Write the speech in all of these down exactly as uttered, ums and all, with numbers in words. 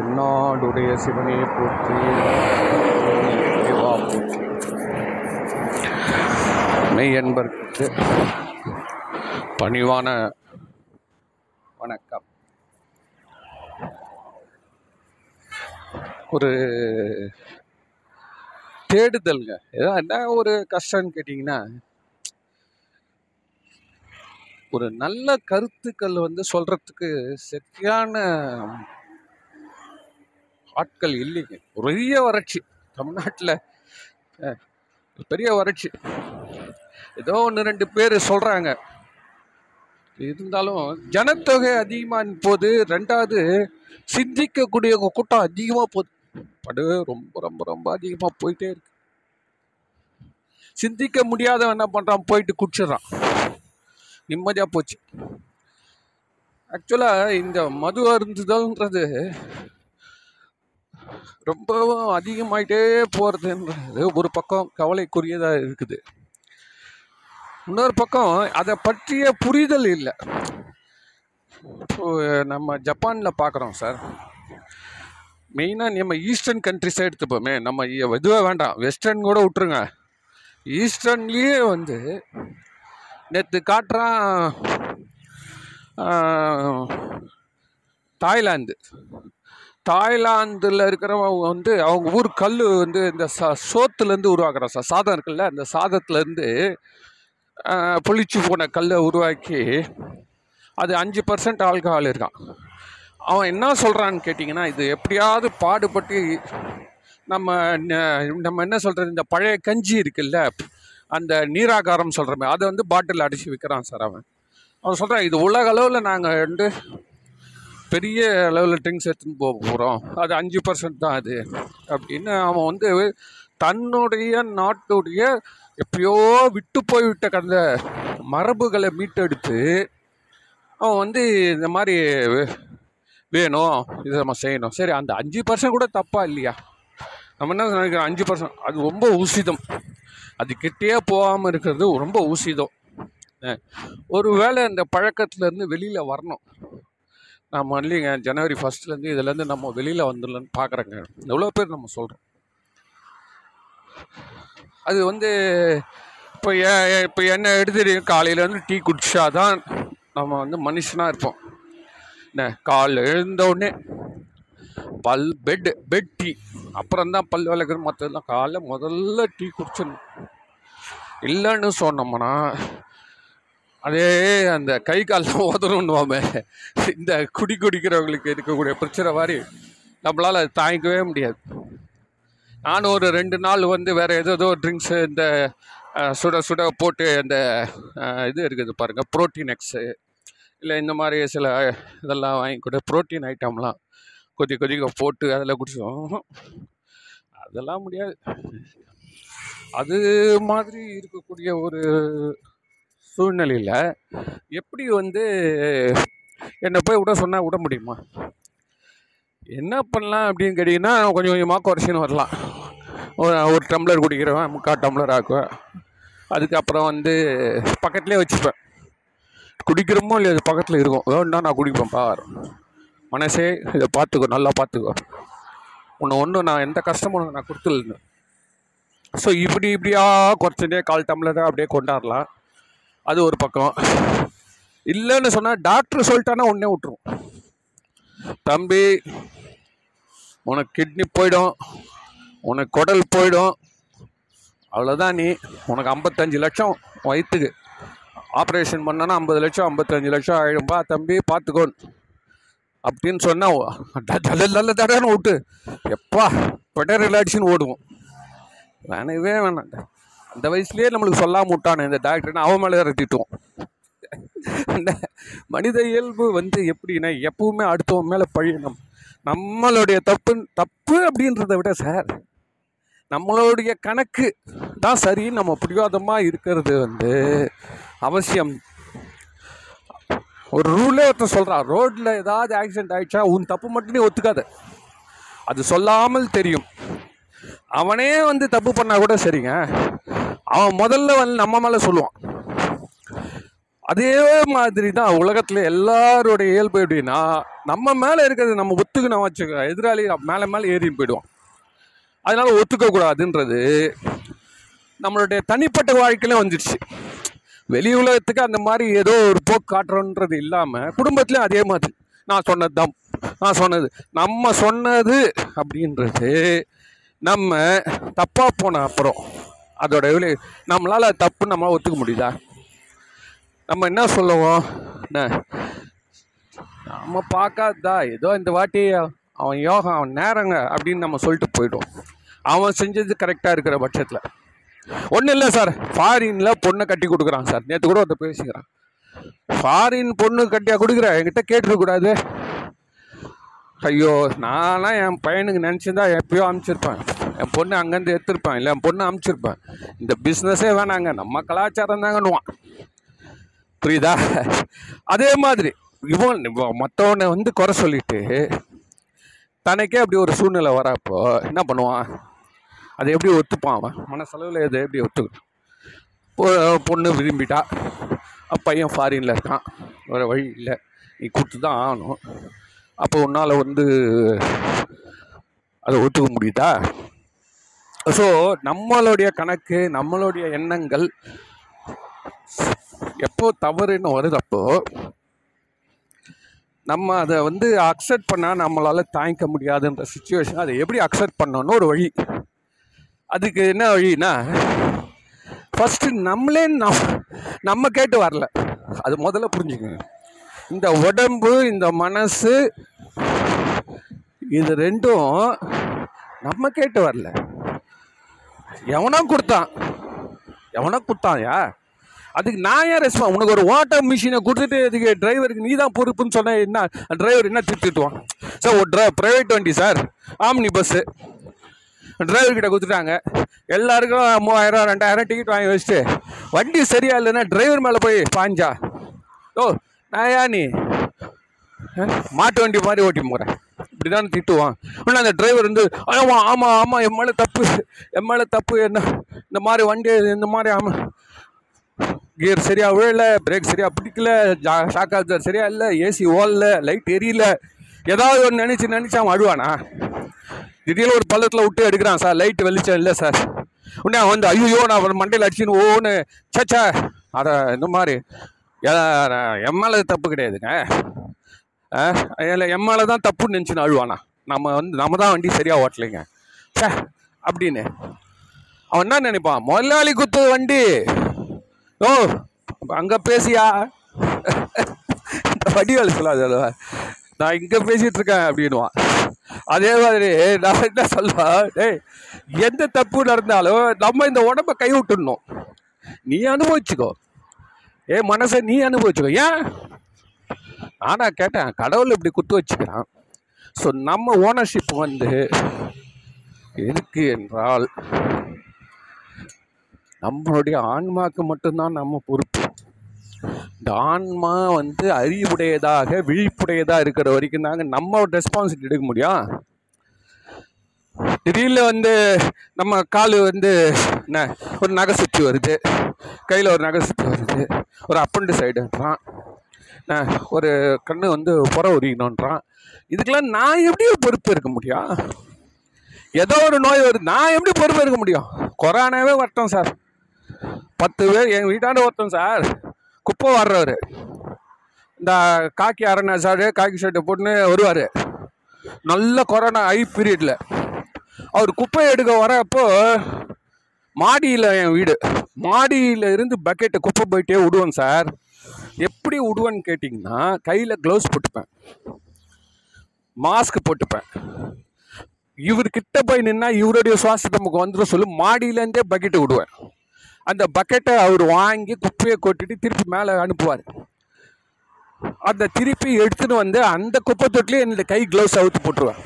என்னாடுடைய சிவனையை போற்றி போற்றி மெய் என்பதற்கு பணிவான வணக்கம். ஒரு தேடுதல்ங்க. ஏதாவது என்ன ஒரு கஷ்டம்னு கேட்டிங்கன்னா, ஒரு நல்ல கருத்துக்கள் வந்து சொல்கிறதுக்கு சரியான ஆட்கள் இல்லைங்க. பெரிய வறட்சி தமிழ்நாட்டில், பெரிய வறட்சி. ஏதோ ஒன்று ரெண்டு பேர் சொல்கிறாங்க, இருந்தாலும் ஜனத்தொகை அதிகமாக போகுது. ரெண்டாவது, சிந்திக்கக்கூடிய கூட்டம் அதிகமாக போகுது. படு ரொம்ப ரொம்ப ரொம்ப அதிகமாக போயிட்டே இருக்கு. சிந்திக்க முடியாதவன் என்ன பண்ணுறான், போயிட்டு குடிச்சிடறான். நிம்மதியாக போச்சு. ஆக்சுவலாக இந்த மது அருந்துதல்ன்றது ரொம்பவும் அதிகமாயிட்டே போகிறதுன்றது ஒரு பக்கம் கவலைக்குரியதாக இருக்குது. இன்னொரு பக்கம் அதை பற்றிய புரிதல் இல்லை. இப்போது நம்ம ஜப்பானில் பார்க்குறோம் சார். மெயினாக நம்ம ஈஸ்டர்ன் கண்ட்ரிஸை எடுத்துப்போமே, நம்ம எதுவே வேண்டாம், வெஸ்டர்ன் கூட விட்டுருங்க. ஈஸ்டர்ன்லேயே வந்து நேற்று காட்டுறான் தாய்லாந்து. தாய்லாந்தில் இருக்கிறவங்க வந்து அவங்க ஊர் கல் வந்து இந்த ச சோத்துலேருந்து உருவாக்குறான் சார். சாதம் இருக்குல்ல, அந்த சாதத்துலேருந்து பொழிச்சு போன கல்லை உருவாக்கி அது அஞ்சு பர்சன்ட் ஆல்கஹால் இருக்கான். அவன் என்ன சொல்கிறான்னு கேட்டிங்கன்னா, இது எப்படியாவது பாடுபட்டு நம்ம நம்ம என்ன சொல்கிறது, இந்த பழைய கஞ்சி இருக்குல்ல, அந்த நீராகாரம் சொல்கிறமே, அதை வந்து பாட்டில் அடித்து விற்கிறான் சார். அவன் அவன் சொல்கிறான், இது உலக அளவில் நாங்கள் வந்து பெரிய அளவில் ட்ரிங்க்ஸ் எடுத்துன்னு போக போகிறோம், அது அஞ்சு பர்சன்ட் தான் அது அப்படின்னு. அவன் வந்து தன்னுடைய நாட்டுடைய எப்பயோ விட்டு போய்விட்ட கடந்த மரபுகளை மீட்டெடுத்து அவன் வந்து இந்த மாதிரி வேணும், இதை நம்ம செய்யணும். சரி, அந்த அஞ்சு பர்சன்ட் கூட தப்பாக இல்லையா? நம்ம என்ன நினைக்கிறோம், அஞ்சு பர்சன்ட் அது ரொம்ப உசிதம், அதுக்கிட்டே போகாமல் இருக்கிறது ரொம்ப ஊசிதம். ஒரு வேளை இந்த பழக்கத்துலேருந்து வெளியில் வரணும். நம்ம இல்லைங்க, ஜனவரி ஃபஸ்ட்லேருந்து இதுலேருந்து நம்ம வெளியில் வந்துடலன்னு பார்க்குறேங்க. எவ்வளோ பேர் நம்ம சொல்கிறோம். அது வந்து இப்போ ஏ இப்போ என்ன எடுத்துட்டு காலையிலேருந்து டீ குடிச்சா தான் நம்ம வந்து மனுஷனாக இருப்போம். என்ன கால் எழுந்தோடனே பல் பெட் பெட் டீ, அப்புறம்தான் பல் விளக்குறது மற்றதெல்லாம். காலைல முதல்ல டீ குடிச்சிடணும். இல்லைன்னு சொன்னோம்னா அதே அந்த கை காலில் ஓதணுன்னுவாமே, இந்த குடி குடிக்கிறவங்களுக்கு இருக்கக்கூடிய பிரச்சனை மாதிரி நம்மளால் அது தாங்கிக்கவே முடியாது. நானும் ஒரு ரெண்டு நாள் வந்து வேறு ஏதோ ட்ரிங்க்ஸு, இந்த சுட சுட போட்டு அந்த இது இருக்குது பாருங்கள், ப்ரோட்டீன் எக்ஸு இல்லை இந்த மாதிரி சில இதெல்லாம் வாங்கி கொடு, ப்ரோட்டீன் ஐட்டம்லாம் கொதி கொதிக்க போட்டு அதில் குடிச்சோம். அதெல்லாம் முடியாது. அது மாதிரி இருக்கக்கூடிய ஒரு சூழ்நிலையில் எப்படி வந்து என்னை போய் விட சொன்னால் விட முடியுமா? என்ன பண்ணலாம் அப்படின்னு கேட்டிங்கன்னா, கொஞ்சம் கொஞ்சமாக குறைச்சின்னு வரலாம். ஒரு டம்ளர் குடிக்கிறவன் முக்கால் டம்ளர் ஆக்குவேன். அதுக்கப்புறம் வந்து பக்கத்துலேயே வச்சுப்பேன். குடிக்கிறோமோ இல்லை, அது பக்கத்தில் இருக்கும். வேணுன்னா நான் குடிப்பேன். பாரு மனசே, இதை பார்த்துக்கோ, நல்லா பார்த்துக்கோ, உன்னை ஒன்றும் நான் எந்த கஷ்டமும் உனக்கு நான் கொடுத்துருந்தேன். ஸோ இப்படி இப்படியா குறைச்சிட்டே கால் டம்ளரை அப்படியே கொண்டாடலாம். அது ஒரு பக்கம். இல்லைன்னு சொன்னால் டாக்டர் சொல்லிட்டானா உடனே விட்டுரும். தம்பி, உனக்கு கிட்னி போயிடும், உனக்கு குடல் போயிடும், அவ்வளோதான். நீ உனக்கு ஐம்பத்தஞ்சு லட்சம் வயிற்றுக்கு ஆப்ரேஷன் பண்ணனா ஐம்பது லட்சம் ஐம்பத்தஞ்சு லட்சம் ஆகிடும்பா தம்பி, பார்த்துக்கோன்னு அப்படின்னு சொன்னால் நல்ல தடன்னு விட்டு எப்பா பெட்டர் ரிலாக்ஸின்னு ஓடுவோம். வேணவே வேணாம். அந்த வயசுலேயே நம்மளுக்கு சொல்லாமல் விட்டானே இந்த டாக்டர்னு அவன் மேலே திட்டுவோம். மனித இயல்பு வந்து எப்படின்னா, எப்பவுமே அடுத்தவன் மேலே பழியணும். நம்மளுடைய தப்பு தப்பு அப்படின்றத விட சார், நம்மளுடைய கணக்கு தான் சரி. நம்ம பிடிவாதமாக இருக்கிறது வந்து அவசியம். ஒரு ரூலே ஒருத்தன் சொல்கிறான், ரோட்டில் ஏதாவது ஆக்சிடெண்ட் ஆகிடுச்சா உன் தப்பு மட்டும் நீ ஒத்துக்காத. அது சொல்லாமல் தெரியும். அவனே வந்து தப்பு பண்ணால் கூட சரிங்க, அவன் முதல்ல வந்து நம்ம மேலே சொல்லுவான். அதே மாதிரி தான் உலகத்தில் எல்லாரோடைய இயல்பு எப்படின்னா, நம்ம மேலே இருக்கிறது நம்ம ஒத்துக்குன்னு வச்சுக்க, எதிராளி மேலே மேலே ஏறி போயிடுவோம். அதனால ஒத்துக்கக்கூடாதுன்றது நம்மளுடைய தனிப்பட்ட வாழ்க்கையில வந்துடுச்சு. வெளி உலகத்துக்கு அந்த மாதிரி ஏதோ ஒரு போக்கு காட்டுறோன்றது இல்லாமல் குடும்பத்துலேயும் அதே மாதிரி நான் சொன்னது தான் நான் சொன்னது நம்ம சொன்னது அப்படின்றது நம்ம தப்பாக போன அப்புறம் அதோட விளை நம்மளால் அது தப்புன்னு நம்மளால் ஒத்துக்க முடியுதா? நம்ம என்ன சொல்லுவோம், என்ன நம்ம பார்க்காதா, ஏதோ இந்த வாட்டி அவன் யோகா அவன் நேரங்க அப்படின்னு நம்ம சொல்லிட்டு போய்டும். அவன் செஞ்சது கரெக்டாக இருக்கிற பட்சத்தில் ஒன்றும் இல்லை சார், ஃபாரினில் பொண்ணை கட்டி கொடுக்குறான் சார், நேற்று கூட ஒருத்தர் பேசிக்கிறான், ஃபாரின் பொண்ணு கட்டியாக கொடுக்குற என்கிட்ட கேட்டுருக்கூடாது. ஐயோ, நான்லாம் என் பையனுக்கு நினச்சிருந்தா எப்பயோ அனுப்பிச்சிருப்பேன், என் பொண்ணு அங்கேருந்து எடுத்துருப்பேன், இல்லை என் பொண்ணு அனுப்பிச்சிருப்பேன். இந்த பிஸ்னஸே வேணாங்க, நம்ம கலாச்சாரம் தாங்கன்னுவான். புரியுதா? அதே மாதிரி இவன் மற்றவனை வந்து குறை சொல்லிட்டு தனக்கே அப்படி ஒரு சூழ்நிலை வரப்போ என்ன பண்ணுவான், அதை எப்படி ஒத்துப்பான் அவன் மனசளவில்? இதை எப்படி ஒத்துக்கணும்? பொண்ணு விரும்பிட்டா, பையன் ஃபாரினில் இருக்கான், வேறு வழி இல்லை, நீ கொடுத்து தான் ஆகணும். அப்போ உன்னால் வந்து அதை ஒத்துக்க முடியுதா? ஸோ நம்மளுடைய கணக்கு, நம்மளுடைய எண்ணங்கள் எப்போ தவறுன்னு வருதப்போ நம்ம அதை வந்து அக்செப்ட் பண்ணால் நம்மளால் தாங்கிக்க முடியாதுன்ற சுச்சுவேஷன். அதை எப்படி அக்செப்ட் பண்ணணும்னு ஒரு வழி. அதுக்கு என்ன வழின்னா, ஃபஸ்ட்டு நம்மளே நம் நம்ம கேட்டு வரல, அது முதல்ல புரிஞ்சுக்கணும். இந்த உடம்பு, இந்த மனசு, இது ரெண்டும் நம்ம கேட்டு வரல, எவனோ கொடுத்தான் எவனோ கொடுத்தாயா அதுக்கு நான் ஏன் ரெஸ்பான்? உனக்கு ஒரு வாட்டர் மிஷினை கொடுத்துட்டு இதுக்கு டிரைவருக்கு நீ தான் பொறுப்புன்னு சொன்னால் என்ன, டிரைவர் என்ன திட்டுவான்? சார் ஒரு ட்ரை ப்ரைவேட் வண்டி சார், ஆம்னி பஸ்ஸு, டிரைவர்கிட்ட கொடுத்துட்டாங்க, எல்லாருக்கும் மூவாயிரம் ரெண்டாயிரம் டிக்கெட் வாங்கி வச்சுட்டு வண்டி சரியா இல்லைன்னா டிரைவர் மேலே போய் பாஞ்சா, ஓ நான் ஏன் நீ மாட்டு வண்டி மாதிரி ஓட்டி போகிறேன் இப்படி தான் திட்டுவான். ஆனால் அந்த டிரைவர் வந்து ஆமாம் ஆமாம் ஆமாம் என் மேலே தப்பு என் மேலே தப்பு என்ன இந்த மாதிரி வண்டி இந்த மாதிரி ஆமாம் கியர் சரியாக விழலை, பிரேக் சரியாக பிடிக்கல, ஜா ஷாக் அப்சர்வர் சரியா இல்லை, ஏசி ஓடல, லைட் எரியல, ஏதாவது ஒன்று நினச்சி நினச்சி அவன் அழுவானா? திடீர்னு ஒரு பள்ளத்தில் விட்டு எடுக்கிறான், சார் லைட் வெளிச்சம் இல்லை சார், உடனே அவன் வந்து ஐயோ நான் அவன் மண்டையில் அடிச்சுன்னு ஓன்னு சச்சா. அதை இந்த மாதிரி எம்மால தப்பு கிடையாதுங்க, இல்லை எம்மால தான் தப்புன்னு நினச்சின்னு அழுவானா? நம்ம வந்து நம்ம தான் வண்டி சரியாக ஓட்டலைங்க சே அப்படின்னு அவன் என்ன நினைப்பான்? முதலாளி குத்து வண்டி, ஓ அங்கே பேசியா, வடிவேல் சொல்லாத நான் இங்கே பேசிகிட்டு இருக்கேன் அப்படின்வான். அதே மாதிரி நான் என்ன சொல்லுவேன், டேய் எந்த தப்பு நடந்தாலும் நம்ம இந்த உடம்பை கைவிட்டுடணும், நீ அனுபவிச்சுக்கோ, ஏ மனசை நீ அனுபவிச்சுக்கோ. ஏன் நானாக கேட்டேன், கடவுள் இப்படி குத்து வச்சுக்கிறான். ஸோ நம்ம ஓனர்ஷிப் வந்து எதுக்கு என்றால் நம்மளுடைய ஆன்மாவுக்கு மட்டும்தான் நம்ம பொறுப்பு. இந்த ஆன்மா வந்து அறிவுடையதாக விழிப்புடையதாக இருக்கிற வரைக்கும் தாங்க நம்ம ரெஸ்பான்சிபிலிட்டி எடுக்க முடியும். திடீர்ல வந்து நம்ம கால் வந்து என்ன ஒரு நகை சுற்றி வருது, கையில் ஒரு நகை சுற்றி வருது, ஒரு அப்பெண்டிசைடுன்றான், ஒரு கண்ணு வந்து புற உரியணுன்றான், இதுக்கெல்லாம் நான் எப்படி பொறுப்பு இருக்க முடியும்? ஏதோ ஒரு நோய் வருது, நான் எப்படி பொறுப்பு இருக்க முடியும்? கொரோனாவே வரட்டும் சார், பத்து பேர் எங்கள் வீட்டாண்ட வரட்டும் சார், குப்பை வர்றவர் இந்த காக்கி அரணா சார் காக்கி ஷர்ட்டை போட்டுன்னு வருவார், நல்ல கொரோனா ஐ பீரியடில் அவர் குப்பை எடுக்க வரப்போ மாடியில், என் வீடு மாடியில் இருந்து பக்கெட்டை குப்பை போயிட்டே விடுவேன் சார். எப்படி விடுவேன்னு கேட்டிங்கன்னா, கையில் க்ளவுஸ் போட்டுப்பேன், மாஸ்க் போட்டுப்பேன், இவர்கிட்ட போய் நின்னா இவருடைய சுவாசம் நமக்கு வந்துடும் சொல்லி மாடியிலேருந்தே பக்கெட்டை விடுவேன். அந்த பக்கெட்டை அவர் வாங்கி குப்பையை கொட்டிட்டு திருப்பி மேலே அனுப்புவார். அந்த திருப்பி எடுத்துன்னு வந்து அந்த குப்பை தொட்டிலையும் என்னோட கை க்ளவுஸ் அவுத்து போட்டுருவேன்.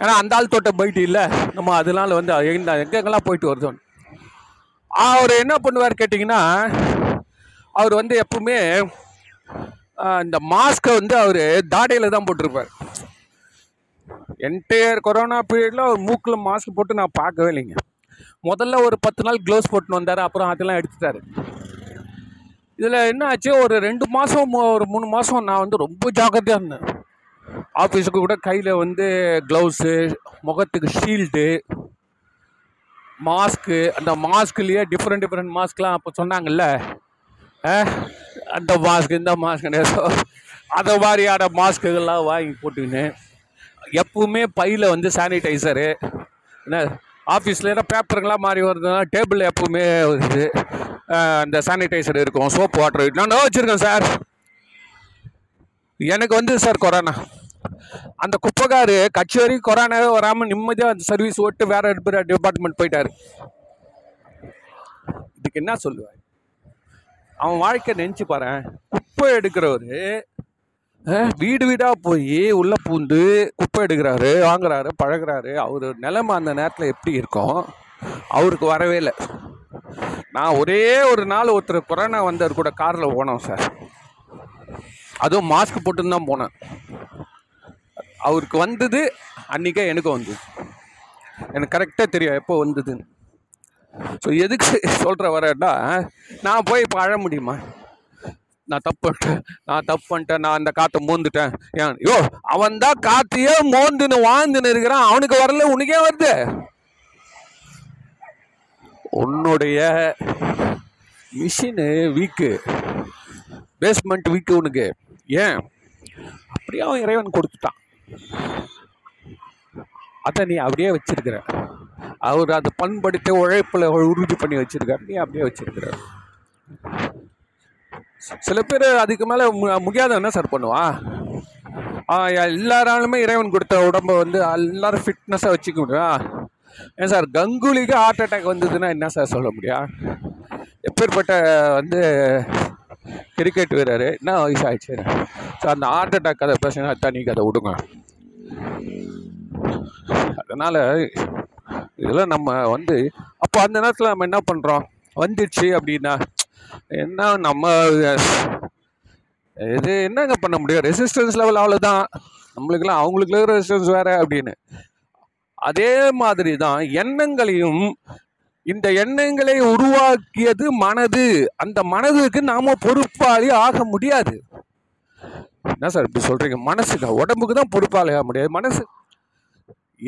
ஏன்னா அந்த ஆள் தோட்ட போயிட்டு இல்லை, நம்ம அதனால வந்து எங்கெங்கெல்லாம் போயிட்டு வருதோன்னு. அவர் என்ன பண்ணுவார் கேட்டிங்கன்னா, அவர் வந்து எப்பவுமே இந்த மாஸ்கை வந்து அவர் தாடையில் தான் போட்டிருப்பார். என்டையர் கொரோனா பீரியடில் ஒரு மூக்கில் மாஸ்க் போட்டு நான் பார்க்கவே இல்லைங்க. முதல்ல ஒரு பத்து நாள் க்ளவுஸ் போட்டுன்னு வந்தார், அப்புறம் அதெல்லாம் எடுத்துட்டார். இதில் என்ன ஆச்சு, ஒரு ரெண்டு மாதம் ஒரு மூணு மாதம் நான் வந்து ரொம்ப ஜாக்கிரதையாக இருந்தேன். ஆஃபீஸுக்கு கூட கையில் வந்து க்ளவுஸு, முகத்துக்கு ஷீல்டு, மாஸ்க்கு. அந்த மாஸ்க்குலேயே டிஃப்ரெண்ட் டிஃப்ரெண்ட் மாஸ்க்லாம் அப்போ சொன்னாங்கல்ல, அந்த மாஸ்க்கு இந்த மாஸ்க்குன்னு அதை மாதிரியான மாஸ்க்குகள்லாம் வாங்கி போட்டுக்கின்னு எப்பவுமே பையில் வந்து சானிடைசரு. என்ன ஆஃபீஸில் ஏன்னா பேப்பருங்களாம் மாறி வருதுன்னா டேபிளில் எப்பவுமே வருது அந்த சானிடைசர் இருக்கும், சோப் வாட்டர். நான் வச்சுருக்கேன் சார். எனக்கு வந்து சார் கொரோனா, அந்த குப்பைக்காரு கட்சி வரைக்கும் கொரோனாவே வராமல் நிம்மதியாக அந்த சர்வீஸ் ஓட்டு வேறு டிபார்ட்மெண்ட் போயிட்டார். இதுக்கு என்ன சொல்லுவார், அவன் வாழ்க்கை நினச்சி பாரு. குப்பை எடுக்கிறவர் வீடு வீடாக போய் உள்ளே பூந்து குப்பை எடுக்கிறாரு, வாங்குறாரு, பழகிறாரு. அவர் நிலைமை அந்த நேரத்தில் எப்படி இருக்கும், அவருக்கு வரவே இல்லை. நான் ஒரே ஒரு நாள் ஒருத்தர் கொரோனா வந்தவர் கூட காரில் போனோம் சார். அதுவும் மாஸ்க் போட்டுன்னு தான் போனேன். அவருக்கு வந்தது அன்றைக்கே எனக்கும் வந்தது. எனக்கு கரெக்டாக தெரியும் எப்போ வந்ததுன்னு. ஸோ எதுக்கு சொல்கிற வரேன்னா, நான் போய் இப்போ அழ முடியுமா, நான் தப்பு நான் தப்பு பண்ணிட்டேன், நான் அந்த காற்றை மோந்துட்டேன். ஏன் யோ அவன் தான் காற்றையே மோந்துன்னு வாழ்ந்துன்னு இருக்கிறான், அவனுக்கு வரல உனக்கே வருது. உன்னுடைய மிஷினு வீக்கு, பேஸ்மெண்ட் வீக்கு உனக்கு. ஏன் அப்படியே அவன் இறைவன் கொடுத்துட்டான், அதை நீ அப்படியே வச்சிருக்கிற. அவர் அதை பண்படுத்த உழைப்பில் உறுதி பண்ணி வச்சிருக்காரு, நீ அப்படியே வச்சிருக்கிற. சில பேர் அதுக்கு மேலே முடியாத என்ன சார் பண்ணுவான். எல்லாராலுமே இறைவன் கொடுத்த உடம்பை வந்து எல்லாரும் ஃபிட்னஸாக வச்சுக்க முடியுமா? ஏன் சார் கங்குலிக்கு ஹார்ட் அட்டாக் வந்ததுன்னா என்ன சார் சொல்ல முடியும்? எப்பேற்பட்ட வந்து கிரிக்கெட் வீரர் என்ன வயசாகிடுச்சு சார், அந்த ஹார்ட் அட்டாக் கதை பிரச்சனை தனி கதை விடுங்க. அதனால் இதெல்லாம் நம்ம வந்து அப்போ அந்த நேரத்தில் நம்ம என்ன பண்ணுறோம், வந்துடுச்சு அப்படின்னா என்ன நம்ம இது என்னங்க பண்ண முடியும்? ரெசிஸ்டன்ஸ் லெவல் அவ்வளோதான் நம்மளுக்கெல்லாம், அவங்களுக்குள்ள ரெசிஸ்டன்ஸ் வேறு அப்படின்னு. அதே மாதிரி தான் எண்ணங்களையும், இந்த எண்ணங்களை உருவாக்கியது மனது. அந்த மனதுக்கு நாம பொறுப்பாளி ஆக முடியாது. என்ன சார் இப்படி சொல்கிறீங்க? மனசுக்கு, உடம்புக்கு தான் பொறுப்பாளி ஆக முடியாது, மனசு.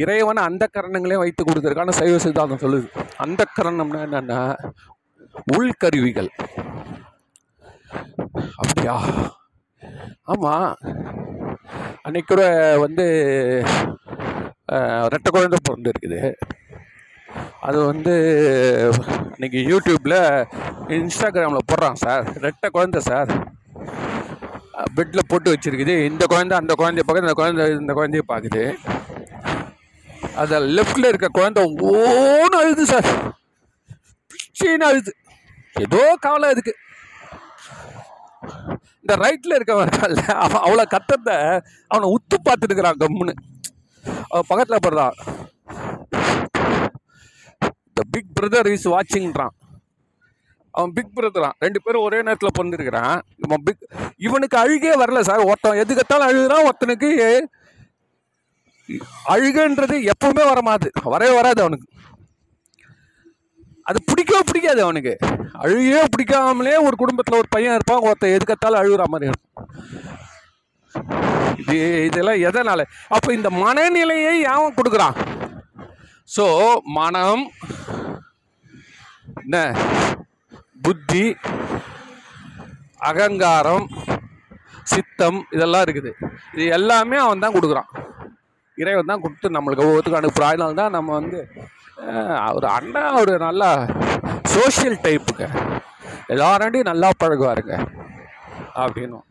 இறைவன் அந்த கரணங்களையும் வைத்து கொடுத்துருக்கான சைவ சித்தாந்தம் சொல்லுது. அந்த கரணம்னா என்னென்னா உள்கருவிகள். அப்படியா? ஆமாம். அன்னைக்கு கூட வந்து ரெட்டை குழந்தை பிறந்து இருக்குது. அது வந்து இன்னைக்கு யூடியூப்பில் இன்ஸ்டாகிராமில் போடுறான் சார். ரெட்டை குழந்தை சார் பெட்டில் போட்டு வச்சுருக்குது. இந்த குழந்தை அந்த குழந்தைய பார்க்குது, இந்த குழந்தை இந்த குழந்தைய பார்க்குது. அதை லெஃப்டில் இருக்க குழந்தை ஓன்னு அழுது சார், சீன அழுது, ஏதோ கவலை அதுக்கு. இந்த ரைட்டில் இருக்கவன் அவன் அவ்வளோ கத்தத்தை அவனை உத்து பார்த்துட்டுக்கிறான் கம்முன்னு. அவன் பக்கத்தில் போடுறான், த பிக் பிரதர் இஸ் வாட்சிங்கிறான். அவன் பிக் பிரதரான். ரெண்டு பேரும் ஒரே நேரத்தில் பிறந்துருக்கிறான். இவன் பிக் இவனுக்கு அழுகே வரல சார். ஒருத்தன் எதுக்கத்தாலும் அழுகுறான், ஒருத்தனுக்கு அழுகுன்றது எப்பவுமே வரமாது, வரவே வராது அவனுக்கு. அது பிடிக்கவே பிடிக்காது அவனுக்கு. அழுகவே பிடிக்காமலே ஒரு குடும்பத்தில் ஒரு பையன் இருப்பான், ஒருத்தன் எதுக்கத்தாலும் அழுகுற மாதிரி இருக்கும். இது இதெல்லாம் எதனால்? அப்போ இந்த மனநிலையை யாவன் கொடுக்குறான். ஸோ மனம், என்ன புத்தி, அகங்காரம், சித்தம், இதெல்லாம் இருக்குது. இது எல்லாமே அவன் தான் கொடுக்குறான், இறைவன் தான் கொடுத்து நம்மளுக்கு ஒவ்வொருத்துக்கு அனுப்புகிறான். அதனால தான் நம்ம வந்து அவர் அண்ணா ஒரு நல்லா சோஷியல் டைப்புங்க, எல்லாராண்டியும் நல்லா பழகுவாருங்க அப்படின்னும்.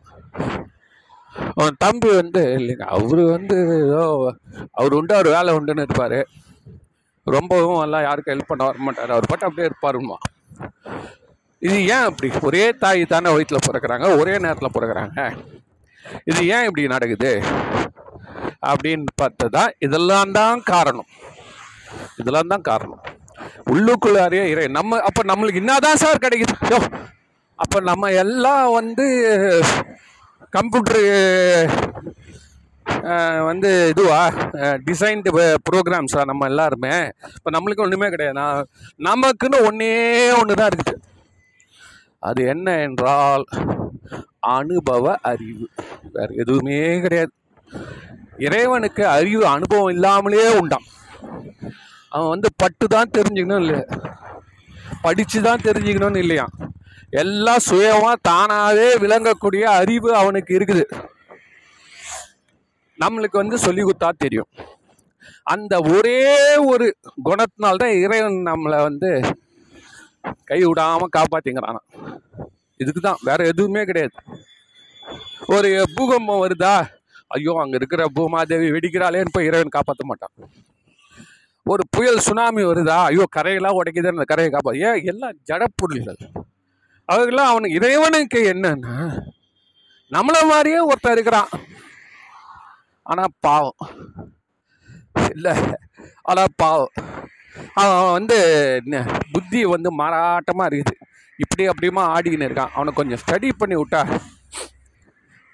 அவன் தம்பி வந்து இல்லைங்க, அவர் வந்து ஏதோ அவர் உண்டு அவர் வேலை உண்டுன்னு இருப்பார், ரொம்பவும் எல்லாம் யாருக்கும் ஹெல்ப் பண்ண வர மாட்டார், அவர் பட்டு அப்படியே இருப்பாருமா. இது ஏன் அப்படி? ஒரே தாய் தானே வயிற்றில் பிறக்கிறாங்க, ஒரே நேரத்தில் பிறக்கிறாங்க, இது ஏன் இப்படி நடக்குது அப்படின்னு பார்த்ததான் இதெல்லாம் தான் காரணம். இதெல்லாம் தான் காரணம். உள்ளுக்குள்ளாரியே இறை நம்ம. அப்போ நம்மளுக்கு என்னதான் சார் கிடைக்குது? அப்போ நம்ம எல்லாம் வந்து கம்ப்யூட்டரு வந்து இதுவா டிசைன்டு ப்ரோக்ராம்ஸா நம்ம எல்லாருமே? இப்போ நம்மளுக்கு ஒன்றுமே கிடையாது. நான் நமக்குன்னு ஒன்றே ஒன்று தான் இருக்குது. அது என்ன என்றால் அனுபவ அறிவு, வேறு எதுவுமே கிடையாது. இறைவனுக்கு அறிவு அனுபவம் இல்லாமலே உண்டாம். அவன் வந்து பட்டு தான் தெரிஞ்சுக்கணும் இல்லையா, படித்து தான் தெரிஞ்சுக்கணும்னு இல்லையா, எல்லாம் சுயமாக தானாகவே விளங்கக்கூடிய அறிவு அவனுக்கு இருக்குது. நம்மளுக்கு வந்து சொல்லி கொடுத்தா தெரியும். அந்த ஒரே ஒரு குணத்தினால்தான் இறைவன் நம்மளை வந்து கைவிடாமல் காப்பாற்றிங்கிறான். இதுக்கு தான், வேற எதுவுமே கிடையாது. ஒரு பூகம்பம் வருதா, ஐயோ அங்கே இருக்கிற பூமாதேவி வெடிக்கிறாளேன்னு போய் இறைவன் காப்பாற்ற மாட்டான். ஒரு புயல் சுனாமி வருதா, ஐயோ கரையெல்லாம் உடைக்குதுன்னு அந்த கரையை காப்பாற்ற, ஏன் எல்லாம் ஜடப்பொருள்கள். அவர்களெலாம் அவனுக்கு இறைவனுக்கு என்னன்னா நம்மளை மாதிரியே ஒருத்தன் இருக்கிறான், ஆனால் பாவம் இல்லை, ஆனால் பாவம் அவன் வந்து புத்தி வந்து மாறாட்டமாக இருக்குது, இப்படி அப்படியுமா ஆடிக்கின்னு இருக்கான். அவனை கொஞ்சம் ஸ்டடி பண்ணி விட்டா,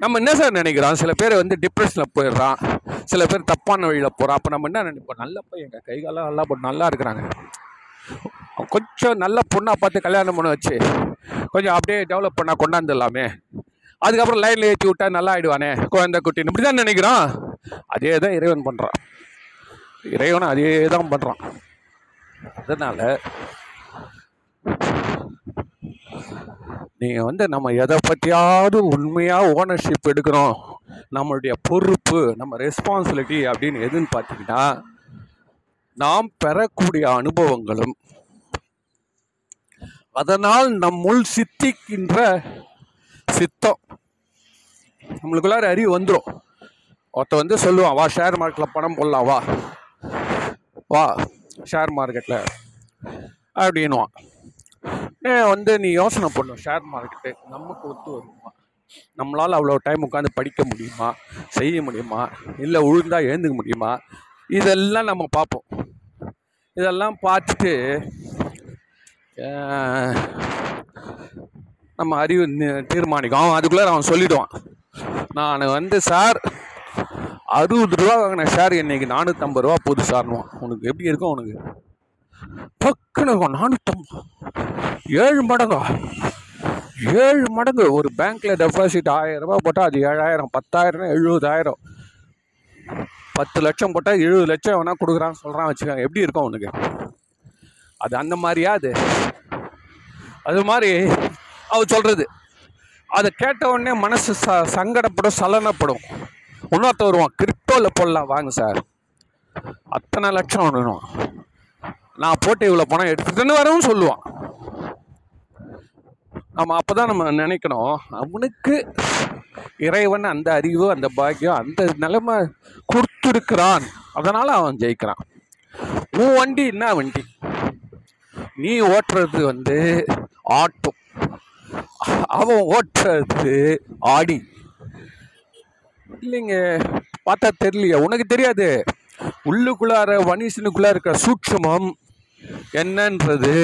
நம்ம என்ன சார் நினைக்கிறோம், சில பேர் வந்து டிப்ரெஷனில் போயிடுறான், சில பேர் தப்பான வழியில் போகிறான். அப்போ நம்ம என்ன நினைப்போம், நல்ல பையங்க கைகாலாம் நல்லா போட்டு நல்லா இருக்கிறாங்க, கொஞ்சம் நல்ல பொண்ணாக பார்த்து கல்யாணம் பண்ண வச்சு கொஞ்சம் அப்படியே டெவலப் பண்ணால் கொண்டாந்துடலாமே, அதுக்கப்புறம் லைனில் ஏற்றி விட்டா நல்லா ஆகிடுவானே குழந்தை குட்டின்னு, இப்படி தான் நினைக்கிறோம். அதே தான் இறைவன் பண்ணுறான், இறைவனும் அதே தான் பண்ணுறான். அதனால் நீங்கள் வந்து நம்ம எதை பற்றியாவது உண்மையாக ஓனர்ஷிப் எடுக்கிறோம், நம்மளுடைய பொறுப்பு, நம்ம ரெஸ்பான்சிபிலிட்டி அப்படின்னு எதுன்னு பார்த்தீங்கன்னா, நாம் பெறக்கூடிய அனுபவங்களும் அதனால் நம்முள் சித்திக்கின்ற சித்தம். நம்மளுக்குள்ளார அறிவு வந்துடும். ஒருத்த வந்து சொல்லுவான், வா ஷேர் மார்க்கெட்டில் பணம் போடலாம், வா வா ஷேர் மார்க்கெட்டில் அப்படின்னுவான். வந்து நீ யோசனை பண்ணும், ஷேர் மார்க்கெட்டு நமக்கு ஒத்து வருமா, நம்மளால் அவ்வளோ டைம் உட்காந்து படிக்க முடியுமா, செய்ய முடியுமா, இல்லை உழுந்தாக எழுந்துக்க முடியுமா, இதெல்லாம் நம்ம பார்ப்போம். இதெல்லாம் பார்த்துட்டு நம்ம அறிவு தீர்மானிக்கும். அவன் அதுக்குள்ளே அவன் சொல்லிவிடுவான், நான் வந்து சார் அறுபது ரூபா வாங்கின ஷேர் இன்றைக்கி நானூற்றம்பது ரூபா போது சார்னுவான். உனக்கு எப்படி இருக்கும், உனக்கு பக்குன்னு நானூற்றம்பது ஏழு மடங்கா, ஏழு மடங்கு. ஒரு பேங்க்கில் டெபாசிட் ஆயிரம் ரூபா போட்டால் அது ஏழாயிரம், பத்தாயிரம், எழுபதாயிரம், பத்து லட்சம் போட்டால் எழுபது லட்சம் வேணால் கொடுக்குறான்னு சொல்கிறான் வச்சுக்காங்க. எப்படி இருக்கும் உனக்கு, அது அந்த மாதிரியா, அது அது மாதிரி அவர் சொல்கிறது. அதை கேட்ட உடனே மனசு ச சங்கடப்படும், சலனப்படும். இன்னொருத்த வருவான், கிரிப்டோவில் போடலாம் வாங்க சார், அத்தனை லட்சம் ஒன்றுவான், நான் போட்டு இவ்வளோ பணம் எடுத்துக்கிட்டுன்னு வரவும் சொல்லுவான். நம்ம அப்போ தான் நம்ம நினைக்கணும், அவனுக்கு இறைவன் அந்த அறிவு, அந்த பாக்கியம், அந்த நிலைமை கொடுத்துருக்கிறான், அதனால் அவன் ஜெயிக்கிறான். உன் வண்டி என்ன வண்டி, நீ ஓட்டுறது வந்து ஆட்டோ, அவன் ஓட்டுறது ஆடி. இல்லைங்க, பார்த்தா தெரியலையா, உனக்கு தெரியாது. உள்ளுக்குள்ளார மனுஷனுக்குள்ளே இருக்கிற சூட்சுமம் என்னன்றது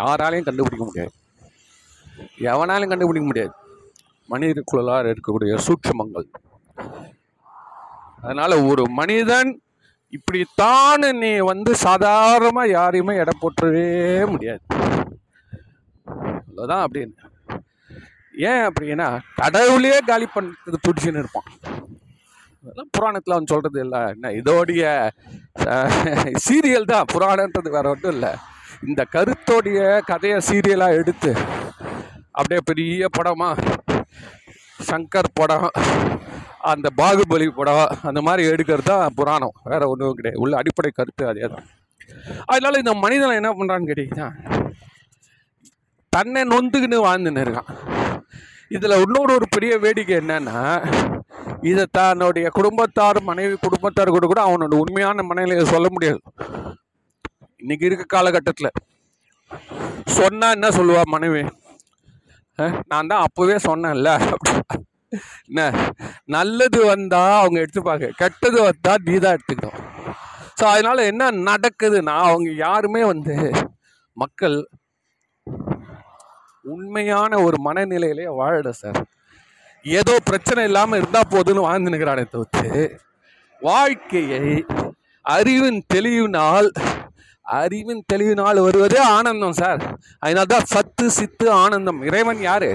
யாராலையும் கண்டுபிடிக்க முடியாது, எவனாலையும் கண்டுபிடிக்க முடியாது, மனிதனுக்குள்ளார இருக்கக்கூடிய சூட்சுமங்கள். அதனால் ஒரு மனிதன் இப்படித்தான், நீ வந்து சாதாரணமாக யாரையுமே எடை போற்றவே முடியாது. அவ்வளோதான் அப்படின்னு. ஏன் அப்படின்னா, கடவுளையே காலி பண்ணுறது துடிச்சுன்னு இருப்பான். அதெல்லாம் புராணத்தில் அவன் சொல்கிறது இல்லை, என்ன இதோடைய சீரியல் தான், புராணன்றது வேறு ஒன்றும் இல்லை. இந்த கருத்தோடைய கதையை சீரியலாக எடுத்து அப்படியே பெரிய படமாக, சங்கர் படம், அந்த பாகுபலி படம், அந்த மாதிரி எடுக்கிறது தான் புராணம், வேறு ஒன்றும் கிடையாது. உள்ள அடிப்படை கருத்து அதே தான். அதனால இந்த மனிதனை என்ன பண்ணுறான்னு கேட்டிங்கன்னா, தன்னை நொந்துக்குன்னு வாழ்ந்துன்னு இருக்கான். இதில் இன்னொரு ஒரு பெரிய வேடிக்கை என்னன்னா, இதை தன்னுடைய குடும்பத்தார், மனைவி குடும்பத்தார் கூட கூட அவனோட உண்மையான மனைவியை சொல்ல முடியாது. இன்றைக்கி இருக்க காலகட்டத்தில் சொன்னால் என்ன சொல்லுவா மனைவி, நான் தான் அப்போவே சொன்னேன்ல அப்படி என்ன, நல்லது வந்தால் அவங்க எடுத்துப்பாங்க, கெட்டது வந்தால் நீ தான் எடுத்துக்கணும். ஸோ அதனால் என்ன நடக்குதுன்னா, அவங்க யாருமே வந்து மக்கள் உண்மையான ஒரு மனநிலையிலேயே வாழல சார். ஏதோ பிரச்சனை இல்லாமல் இருந்தால் போதுன்னு வாழ்ந்து நிற்கிறானே தவிர்த்து, வாழ்க்கையை அறிவின் தெளிவினால் அறிவின் தெளிவினால் வருவதே ஆனந்தம் சார். அதனால்தான் சத்து சித்து ஆனந்தம். இறைவன் யார்?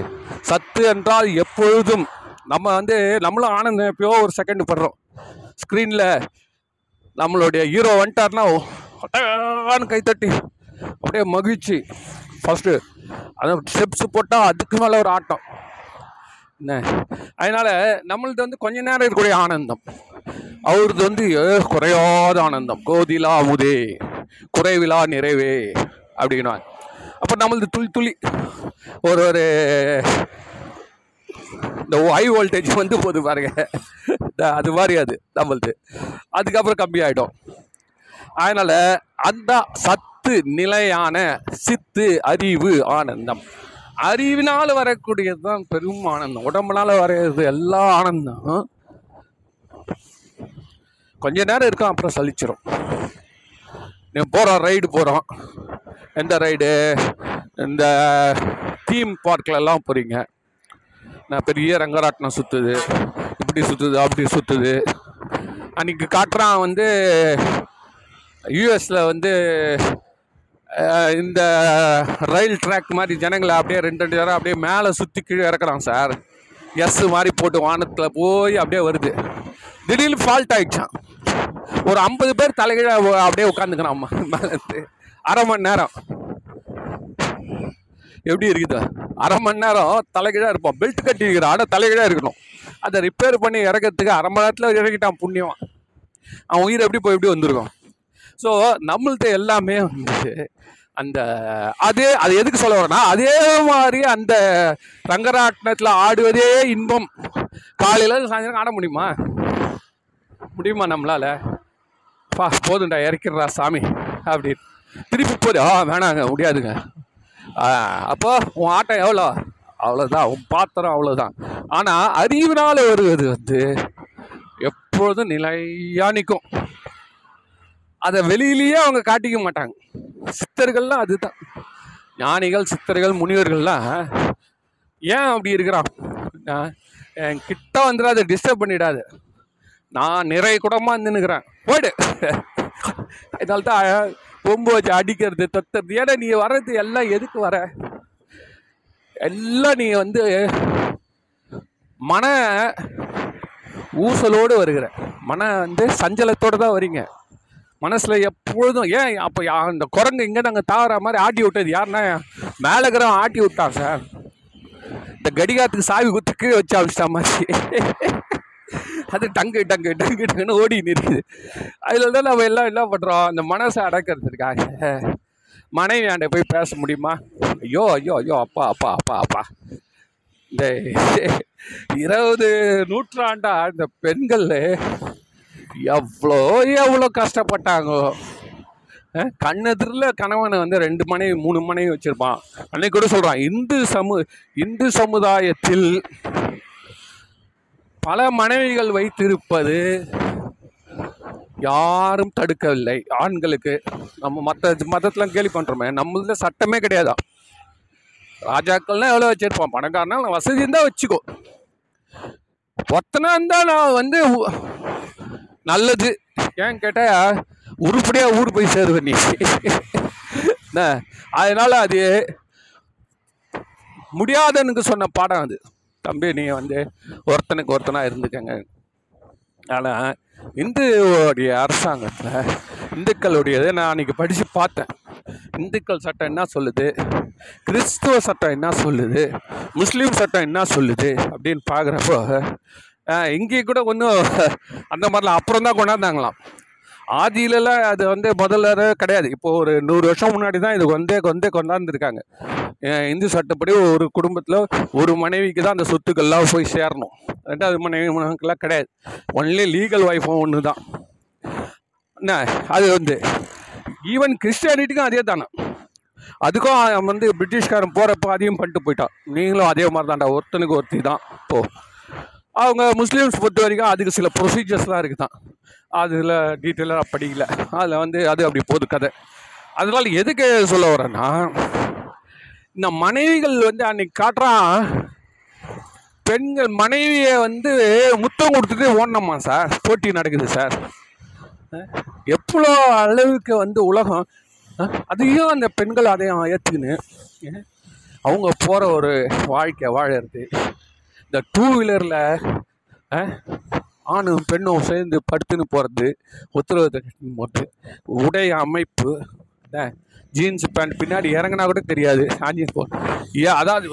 சத்து என்றால் எப்பொழுதும் நம்ம வந்து நம்மளும் ஆனந்தம் எப்போயோ ஒரு செகண்ட் படுறோம். ஸ்க்ரீனில் நம்மளுடைய ஹீரோ வந்துட்டார்னா ஒட்டான்னு கைத்தட்டி அப்படியே மகிழ்ச்சி ஃபஸ்ட்டு, அதான் ஸ்டெப்ஸு போட்டால் அதுக்கு மேலே ஒரு ஆட்டம் என்ன. அதனால் நம்மள்து வந்து கொஞ்ச நேரம் இருக்கக்கூடிய ஆனந்தம், அவரது வந்து குறையாத ஆனந்தம். கோதிலா அமுதே குறைவிலா நிறைவே அப்படின்னா அப்போ நம்மளது துளி துளி ஒரு ஒரு இந்த ஹை வோல்டேஜ் வந்து போது பாருங்க, அது மாதிரி அது நம்மளது அதுக்கப்புறம் கம்மியாகிடும். அதனால் அந்த சத்து நிலையான சித்து அறிவு ஆனந்தம், அறிவினால் வரக்கூடியது தான் பெரும் ஆனந்தம். உடம்புனால் வர்றது எல்லா ஆனந்தம் கொஞ்ச நேரம் இருக்கும், அப்புறம் சலிச்சிடும். நீங்கள் போகிறோம், ரைடு போகிறோம், எந்த ரைடு, இந்த தீம் பார்க்கிலெல்லாம் போகிறீங்க, நான் பெரிய ரங்கராட்டினம் சுற்றுது, இப்படி சுற்றுது, அப்படி சுற்றுது. அன்றைக்கி காட்டுறான் வந்து யூஎஸில் வந்து இந்த ரயில் ட்ராக் மாதிரி ஜனங்களை அப்படியே ரெண்டு ரெண்டு நேரம் அப்படியே மேலே சுற்றி கீழே இறக்குறான் சார். எஸ் மாதிரி போட்டு வானத்தில் போய் அப்படியே வருது. திடீர்னு ஃபால்ட் ஆகிடுச்சான். ஒரு ஐம்பது பேர் தலைகீழ அப்படியே உட்காந்துக்கிறான் மேலே. அரை மணி நேரம் எப்படி இருக்குது? அரை மணி நேரம் தலைகீழாக இருப்போம். பெல்ட் கட்டி இருக்கிற ஆட தலைகீழாக இருக்கணும். அதை ரிப்பேர் பண்ணி இறக்கிறதுக்கு அரை மணி நேரத்தில் இறக்கிட்டான். புண்ணியம், அவன் உயிர் எப்படி போய் எப்படி வந்திருக்கான். ஸோ நம்மள்ட்ட எல்லாமே வந்து அந்த அதே அது எதுக்கு சொல்ல வரேன்னா, அதே மாதிரி அந்த ரங்கராட்டினத்தில் ஆடுவதே இன்பம். காலையில் சாயந்தரம் ஆட முடியுமா முடியுமா நம்மளால்? பா போதுண்டா, இறக்கிறா சாமி அப்படின்னு திருப்பி போது ஆ வேணாங்க முடியாதுங்க. அப்போ உன் ஆட்டம் எவ்வளோ? அவ்வளோதான். உன் பாத்திரம் அவ்வளோதான். ஆனால் அறிவினால் வருவது வந்து எப்பொழுதும் நிலையாக நிற்கும். அதை வெளியிலேயே அவங்க காட்டிக்க மாட்டாங்க. சித்தர்கள்லாம் அதுதான். ஞானிகள், சித்தர்கள், முனிவர்கள்லாம் ஏன் அப்படி இருக்கிறான்? என் கிட்ட வந்துடாது, டிஸ்டர்ப் பண்ணிடாது, நான் நிறைய கூடமாக இருந்துன்னுக்கிறேன் போய்டு. அதனால்தான் பொம்பு வச்சு அடிக்கிறது, தொத்துறது. ஏன்னா நீ வர்றது எல்லாம் எதுக்கு வர? எல்லாம் நீ வந்து மன ஊசலோடு வருகிற, மன வந்து சஞ்சலத்தோடு தான் வரீங்க. மனசில் எப்பொழுதும் ஏன் அப்போ அந்த குரங்கு இங்கே நாங்கள் தாவற மாதிரி ஆட்டி விட்டது யாருன்னா மேலகரம் ஆட்டி விட்டான் சார். இந்த கடிகாரத்துக்கு சாவி குத்து கீழே வச்சு அமிச்சிட்டா மாதிரி அது டங்கு டங்கு டங்கு டங்குன்னு ஓடி நிற்குது. அதில் தான் நம்ம எல்லாம் என்ன பண்ணுறோம், இந்த மனசை அடக்கிறதுக்காக. மனைவி ஆண்டை போய் பேச முடியுமா? ஐயோ ஐயோ ஐயோ அப்பா அப்பா அப்பா அப்பா இந்த இருபது நூற்றாண்டா இந்த பெண்கள் எவ்வளோ எவ்வளோ கஷ்டப்பட்டாங்கோ. கண்ணெதிரில் கணவனை வந்து ரெண்டு மனைவி மூணு மனைவி வச்சுருப்பான். அன்னைக்கு கூட சொல்கிறான், இந்து சமு இந்து சமுதாயத்தில் பல மனைவிகள் வைத்திருப்பது யாரும் தடுக்கவில்லை. ஆண்களுக்கு நம்ம மற்ற மதத்தெலாம் கேள்வி பண்ணுறோமே, நம்மள சட்டமே கிடையாதான். ராஜாக்கள்லாம் எவ்வளோ வச்சுருப்பான், பணக்காரனா வசதி இருந்தால் வச்சுக்கோ, ஒத்தனா இருந்தால் நான் வந்து நல்லது. ஏன்னு கேட்டால் உருப்படியாக ஊர் போய் சேருவேன் நீ. அதனால் அது முடியாதனுக்கு சொன்ன பாடம் அது. தம்பி நீ வந்து ஒருத்தனுக்கு ஒருத்தனாக இருந்துக்கங்க. ஆனால் இந்துவோடைய அரசாங்கத்தில் இந்துக்களுடையது நான் அன்றைக்கி படித்து பார்த்தேன். இந்துக்கள் சட்டம் என்ன சொல்லுது, கிறிஸ்துவ சட்டம் என்ன சொல்லுது, முஸ்லீம் சட்டம் என்ன சொல்லுது அப்படின்னு பார்க்குறப்போ இங்கே கூட ஒன்றும் அந்த மாதிரிலாம் அப்புறம் தான் கொண்டாந்தாங்களாம். ஆதியிலலாம் அது வந்து முதல்ல கிடையாது. இப்போது ஒரு நூறு வருஷம் முன்னாடி தான் இது கொண்டே கொண்டே கொண்டாந்துருக்காங்க. இந்து சட்டப்படி ஒரு குடும்பத்தில் ஒரு மனைவிக்கு தான் அந்த சொத்துக்கள்லாம் போய் சேரணும். ரெண்டாவது மனைவி மனைவிக்கெல்லாம் கிடையாது. ஒன்லி லீகல் ஒய்ஃபும் ஒன்று தான் என்ன. அது வந்து ஈவன் கிறிஸ்டியானிட்டிக்கும் அதே தானே. அதுக்கும் வந்து பிரிட்டிஷ்காரன் போகிறப்போ அதையும் பண்ணிட்டு போயிட்டான். நீங்களும் அதே மாதிரி தான்டா, ஒருத்தனுக்கு ஒருத்தி தான். இப்போது அவங்க முஸ்லீம்ஸ் பொறுத்த வரைக்கும் அதுக்கு சில ப்ரொசீஜர்ஸ்லாம் இருக்குது தான். அதில் டீட்டெயிலாக படிக்கல. அதில் வந்து அது அப்படி போகுது கதை. அதனால் எதுக்கு சொல்ல வரேன்னா, இந்த மனைவிகள் வந்து அன்றைக்கி காட்டுறான், பெண்கள் மனைவியை வந்து முத்தம் கொடுத்துட்டு ஓடணுமா சார், போட்டி நடக்குது சார். எவ்வளோ அளவுக்கு வந்து உலகம் அதையும் அந்த பெண்கள் அதையும் ஏற்றுக்கின்னு அவங்க போகிற ஒரு வாழ்க்கை வாழறது. இந்த டூ வீலரில் ஆணும் பெண்ணும் சேர்ந்து படுத்துன்னு போகிறது, உத்தரவத்தை கட்டின்னு போகிறது, உடைய அமைப்பு, ஜீன்ஸ் பேண்ட் பின்னாடி இறங்கினா கூட தெரியாது ஆஞ்சி போ. அதாவது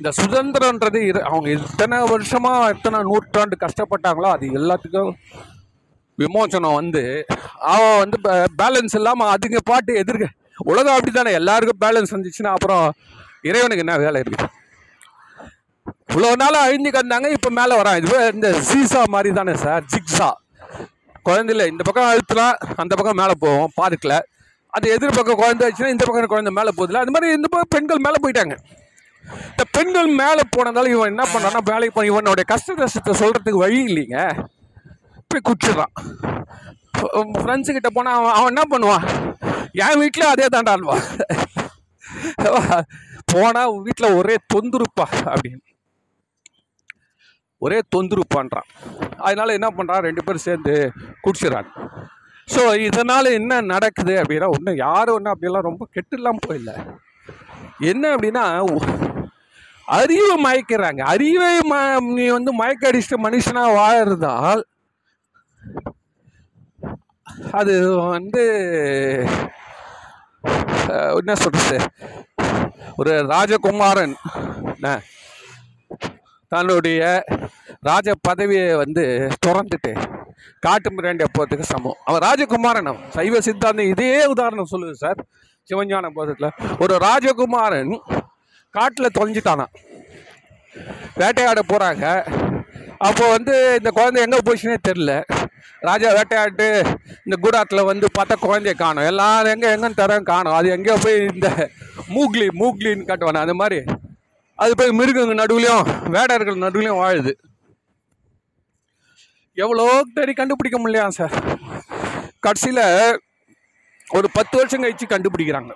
இந்த சுதந்திரன்றது இரு அவங்க இத்தனை வருஷமாக எத்தனை நூற்றாண்டு கஷ்டப்பட்டாங்களோ அது எல்லாத்துக்கும் விமோசனம் வந்து அவன் வந்து பேலன்ஸ் இல்லாமல் அதுங்க பாட்டு எதிர்க்க. உலகம் அப்படி தானே, எல்லாருக்கும் பேலன்ஸ் வந்துச்சுன்னா அப்புறம் இறைவனுக்கு என்ன வேலை இருக்குது? இவ்வளோ நாளாக அழிஞ்சு கந்தாங்க, இப்போ மேலே வரான். இதுவே இந்த சீசா மாதிரி தானே சார், ஜிக்ஸா. குழந்தையில இந்த பக்கம் அழுத்தலாம், அந்த பக்கம் மேலே போவோம் பார்க்கில். அது எதிர்பக்கம் குழந்தை ஆச்சுன்னா இந்த பக்கம் குழந்தை மேலே போகுதுல, அது மாதிரி இந்த பக்கம் பெண்கள் மேலே போயிட்டாங்க. இந்த பெண்கள் மேலே போனதால இவன் என்ன பண்ணுறான்னா, வேலைக்கு போன இவனுடைய கஷ்ட கஷ்டத்தை சொல்கிறதுக்கு வழி இல்லைங்க, போய் குடிச்சிடறான். ஃப்ரெண்ட்ஸுக்கிட்ட போனால் அவன் அவன் என்ன பண்ணுவான், என் வீட்டில் அதே தாண்டாடுவான், போனால் வீட்டில் ஒரே தொந்தரவுப்பா அப்படின்னு ஒரே தொந்தரவுப்பான்றான். அதனால் என்ன பண்ணுறான், ரெண்டு பேரும் சேர்ந்து குடிச்சிடறான். ஸோ இதனால் என்ன நடக்குது அப்படின்னா, ஒன்றும் யாரும் ஒன்றும் அப்படிலாம் ரொம்ப கெட்டுலாம் போயில்லை. என்ன அப்படின்னா, அறிவை மயக்கிறாங்க. அறிவை ம நீ வந்து மயக்க அடிச்சுட்டு மனுஷனாக வாழறதால் அது வந்து என்ன சொல்கிறது, ஒரு ராஜகுமாரன் தன்னுடைய ராஜ பதவியை வந்து துறந்துட்டு காட்டு மிராண்டிய போகிறதுக்கு சமம். அவன் ராஜகுமாரன், அவன் சைவ சித்தாந்தம் இதே உதாரணம் சொல்லுது சார். சிவஞான போதத்தில் ஒரு ராஜகுமாரன் காட்டில் தொலைஞ்சிட்டானான், வேட்டையாட போகிறாங்க. அப்போ வந்து இந்த குழந்தை எங்கே போச்சுன்னே தெரில. ராஜா வேட்டையாட்டு இந்த கூடாட்டில் வந்து பார்த்தா குழந்தைய காணும், எல்லாரும் எங்கே எங்கன்னு தரம் காணும். அது எங்கேயோ போய் இந்த மூக்லி மூக்லின்னு காட்டுவானே அது மாதிரி அது போய் மிருகங்கள் நடுவுலையும் வேடர்கள் நடுவுலையும் வாழுது. எவ்வளோ தேடி கண்டுபிடிக்க முடியலையா சார், கடைசியில் ஒரு பத்து வருஷம் கழிச்சு கண்டுபிடிக்கிறாங்க.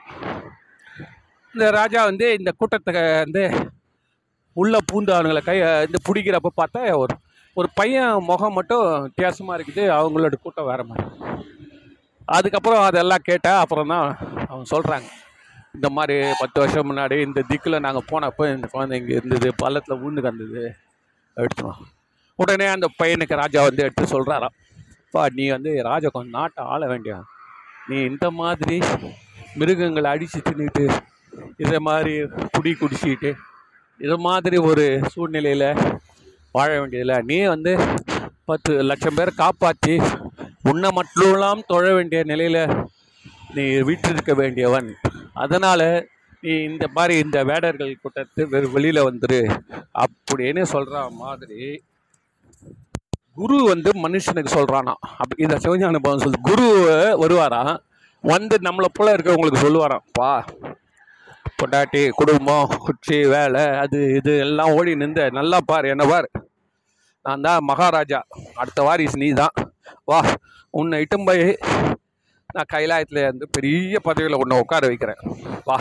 இந்த ராஜா வந்து இந்த கூட்டத்தை வந்து உள்ளே பூந்தவங்களை கை இந்த பிடிக்கிறப்ப பார்த்தா ஒரு ஒரு பையன் முகம் மட்டும் வித்தியாசமாக இருக்குது, அவங்களோட கூட்டம் வேறு மாதிரி. அதுக்கப்புறம் அதெல்லாம் கேட்டால் அப்புறம் தான் அவங்க சொல்கிறாங்க, இந்த மாதிரி பத்து வருஷம் முன்னாடி இந்த திக்கில் நாங்கள் போனப்போ இந்த குழந்தைங்க இருந்தது, பள்ளத்தில் ஊண்டு கந்தது எடுத்துனோம். உடனே அந்த பையனுக்கு ராஜா வந்து எடுத்து சொல்கிறாராம், அப்பா நீ வந்து ராஜா கொஞ்சம் நாட்டை ஆள வேண்டியவன், நீ இந்த மாதிரி மிருகங்களை அடித்து தின்னுட்டு இதை மாதிரி குடி குடிச்சிக்கிட்டு இது மாதிரி ஒரு சூழ்நிலையில் வாழ வேண்டியதில்லை. நீ வந்து பத்து லட்சம் பேர் காப்பாற்றி உன்னை மட்டும்லாம் தொழ வேண்டிய நிலையில் நீ வீற்றிருக்க வேண்டியவன். அதனால் நீ இந்த மாதிரி இந்த வேடர்கள் கூட்டத்து வெறும் வெளியில் வந்துரு அப்படின்னு சொல்கிற மாதிரி குரு வந்து மனுஷனுக்கு சொல்கிறானா. அப்படி இந்த சிவஞான பவன் சொல்லு, குரு வருவாராம் வந்து நம்மளை போல் இருக்கிறவங்களுக்கு சொல்லுவாராம், பா பொண்டாட்டி குடும்பம் குச்சி வேலை அது இது எல்லாம் ஓடி நின்று நல்லா பார், என்ன பார், நான் தான் மகாராஜா, அடுத்த வாரிசு நீ தான், வா உன்னை இட்டும் போய் நான் கைலாயத்தில் வந்து பெரிய பதவியில் உன்னை உட்கார வைக்கிறேன் வா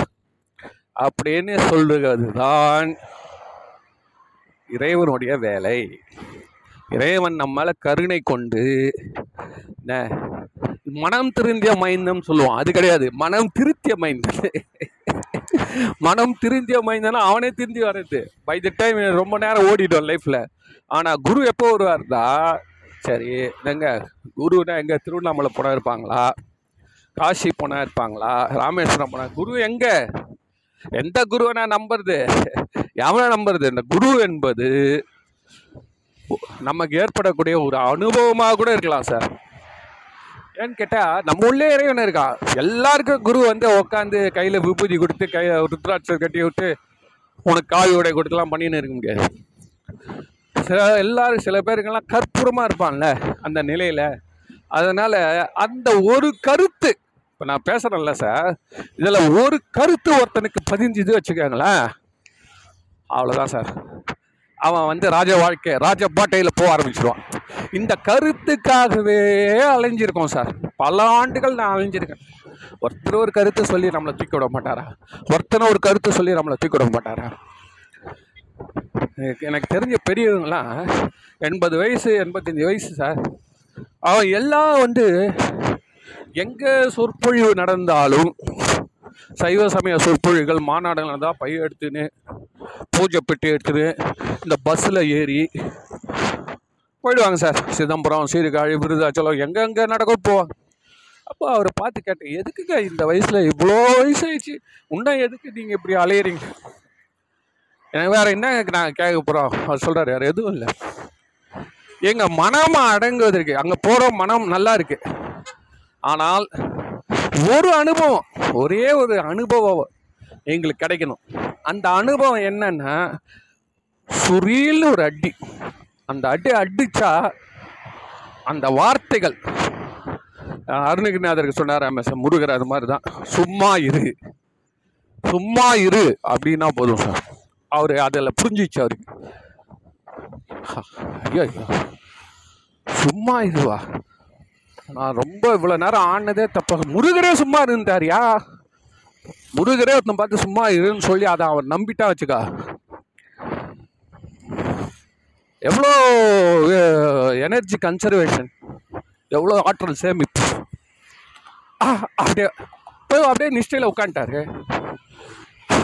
அப்படின்னு சொல்கிறது தான் இறைவனுடைய வேலை. இறைவன் நம்மளை கருணை கொண்டு மனம் திருந்திய மைந்தம் சொல்லுவான், அது கிடையாது, மனம் திருத்திய மைந்தன். மனம் திருந்திய மைந்தனா அவனே திருந்தி வர்றது. பை த டைம் ரொம்ப நேரம் ஓடிட்டோம் லைஃப்பில். ஆனால் குரு எப்போ வருவார்தா, சரி எங்க குருன்னா எங்கே, திருவண்ணாமலை போனால் இருப்பாங்களா, காசி போனால் இருப்பாங்களா, ராமேஸ்வரம் போனால், குரு எங்கே? எந்த குருவை நான் நம்புறது, எவனை நம்புறது? இந்த குரு என்பது நமக்கு ஏற்படக்கூடிய ஒரு அனுபவமாக கூட இருக்கலாம் சார். ஏன்னு கேட்டால் நம்ம உள்ளே இறைவன் இருக்கா. எல்லாருக்கும் குரு வந்து உட்காந்து கையில் விபூதி கொடுத்து கை ருத்ராட்சம் கட்டி விட்டு உனக்கு காவி உடை கொடுத்துலாம் பண்ணின்னு இருக்க முடியாது. சில எல்லாரும் சில பேருக்கெல்லாம் கற்பூரமாக இருப்பான்ல அந்த நிலையில். அதனால் அந்த ஒரு கருத்து, இப்போ நான் பேசுகிறேன்ல சார், இதில் ஒரு கருத்து ஒருத்தனுக்கு பதிஞ்சுது வச்சுக்கோங்களேன், அவ்வளோதான் சார், அவன் வந்து ராஜ வாழ்க்கை ராஜ பாட்டையில் போக ஆரம்பிச்சிடுவான். இந்த கருத்துக்காகவே அலைஞ்சிருக்கோம் சார், பல ஆண்டுகள் நான் அலைஞ்சிருக்கேன். ஒருத்தர் ஒரு கருத்து சொல்லி நம்மளை தூக்கி விட மாட்டாரா, ஒருத்தனை ஒரு கருத்து சொல்லி நம்மளை தூக்கி விட மாட்டாரா? எனக்கு தெரிஞ்ச பெரியவங்களாம் எண்பது வயசு எண்பத்தஞ்சு வயசு சார், அவன் எல்லாம் வந்து எங்கே சொற்பொழிவு நடந்தாலும் சைவ சமய சொற்பொழிவுகள் மாநாடுகள் நடந்தால் பை எடுத்துன்னு பூஜை பெட்டி எடுத்துன்னு இந்த பஸ்ஸில் ஏறி போயிடுவாங்க சார். சிதம்பரம், சீர்காழி, விருதாச்சலம் எங்கெங்கே நடக்க போவாங்க. அப்போ அவரை பார்த்து கேட்டேன், எதுக்குங்க இந்த வயசில் இவ்வளோ வயசாகிடுச்சு இன்னும் எதுக்கு நீங்கள் இப்படி அலையிறீங்க, எனக்கு வேறு என்ன நாங்கள் கேட்க போகிறோம் அவர் சொல்கிறார், வேறு எதுவும் இல்லை, எங்கள் மனமாக அடங்குவதற்கு அங்கே போகிற மனம் நல்லா இருக்கு, ஆனால் ஒரு அனுபவம் ஒரே ஒரு அனுபவம் எங்களுக்கு கிடைக்கணும். அந்த அனுபவம் என்னன்னா சுரீல் ஒரு அடி, அந்த அடி அடித்தா அந்த வார்த்தைகள் அருணகிரிநாதருக்கு சொன்னார் சார் முருகர், அது மாதிரி தான் சும்மா இரு சும்மா இரு அப்படின்னா போதும் சார். அவர் அதில் புரிஞ்சிச்சு அவருக்கு, ஐயோ சும்மா இதுவா, நான் ரொம்ப இவ்வளோ நேரம் ஆனதே தப்பாக, முருகரே சும்மா இருந்தாரியா, முருகரே ஒருத்தன் பார்த்து சும்மா இருன்னு சொல்லி அதை அவன் நம்பிட்டா வச்சுக்கா எவ்வளோ எனர்ஜி கன்சர்வேஷன், எவ்வளோ ஆற்றல் சேமிப்பு. அப்படியே போய் அப்படியே நிஷ்டையில் உட்காந்துட்டாரு.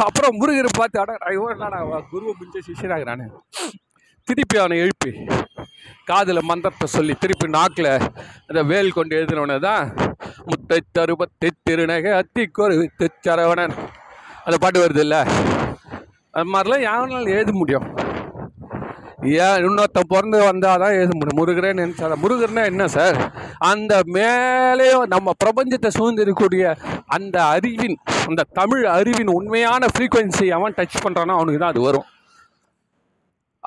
அப்புறம் முருகரை பார்த்து அட ஐயோ நான் குருவை முடிஞ்ச சிஷியனாகிறானே, திருப்பி அவனை எழுப்பி காதில் மந்திரத்தை சொல்லி திருப்பி நாக்கில் அந்த வேல் கொண்டு எழுதினவனை தான் முத்தை தருபத்தை திருநகை அத்திக்கோரு சரவணன் அந்த பாட்டு வருது இல்லை, அது மாதிரிலாம் யாருனாலும் எழுத முடியும். ஏன் இன்னொருத்த பிறந்து வந்தால் தான் எழுத முடியும். முருகரே நினச்சா முருகர்னா என்ன சார், அந்த மேலேயோ நம்ம பிரபஞ்சத்தை சூழ்ந்திருக்கக்கூடிய அந்த அறிவின் அந்த தமிழ் அறிவின் உண்மையான ஃப்ரீக்குவென்சி அவன் டச் பண்ணுறான்னா அவனுக்கு தான் அது வரும்.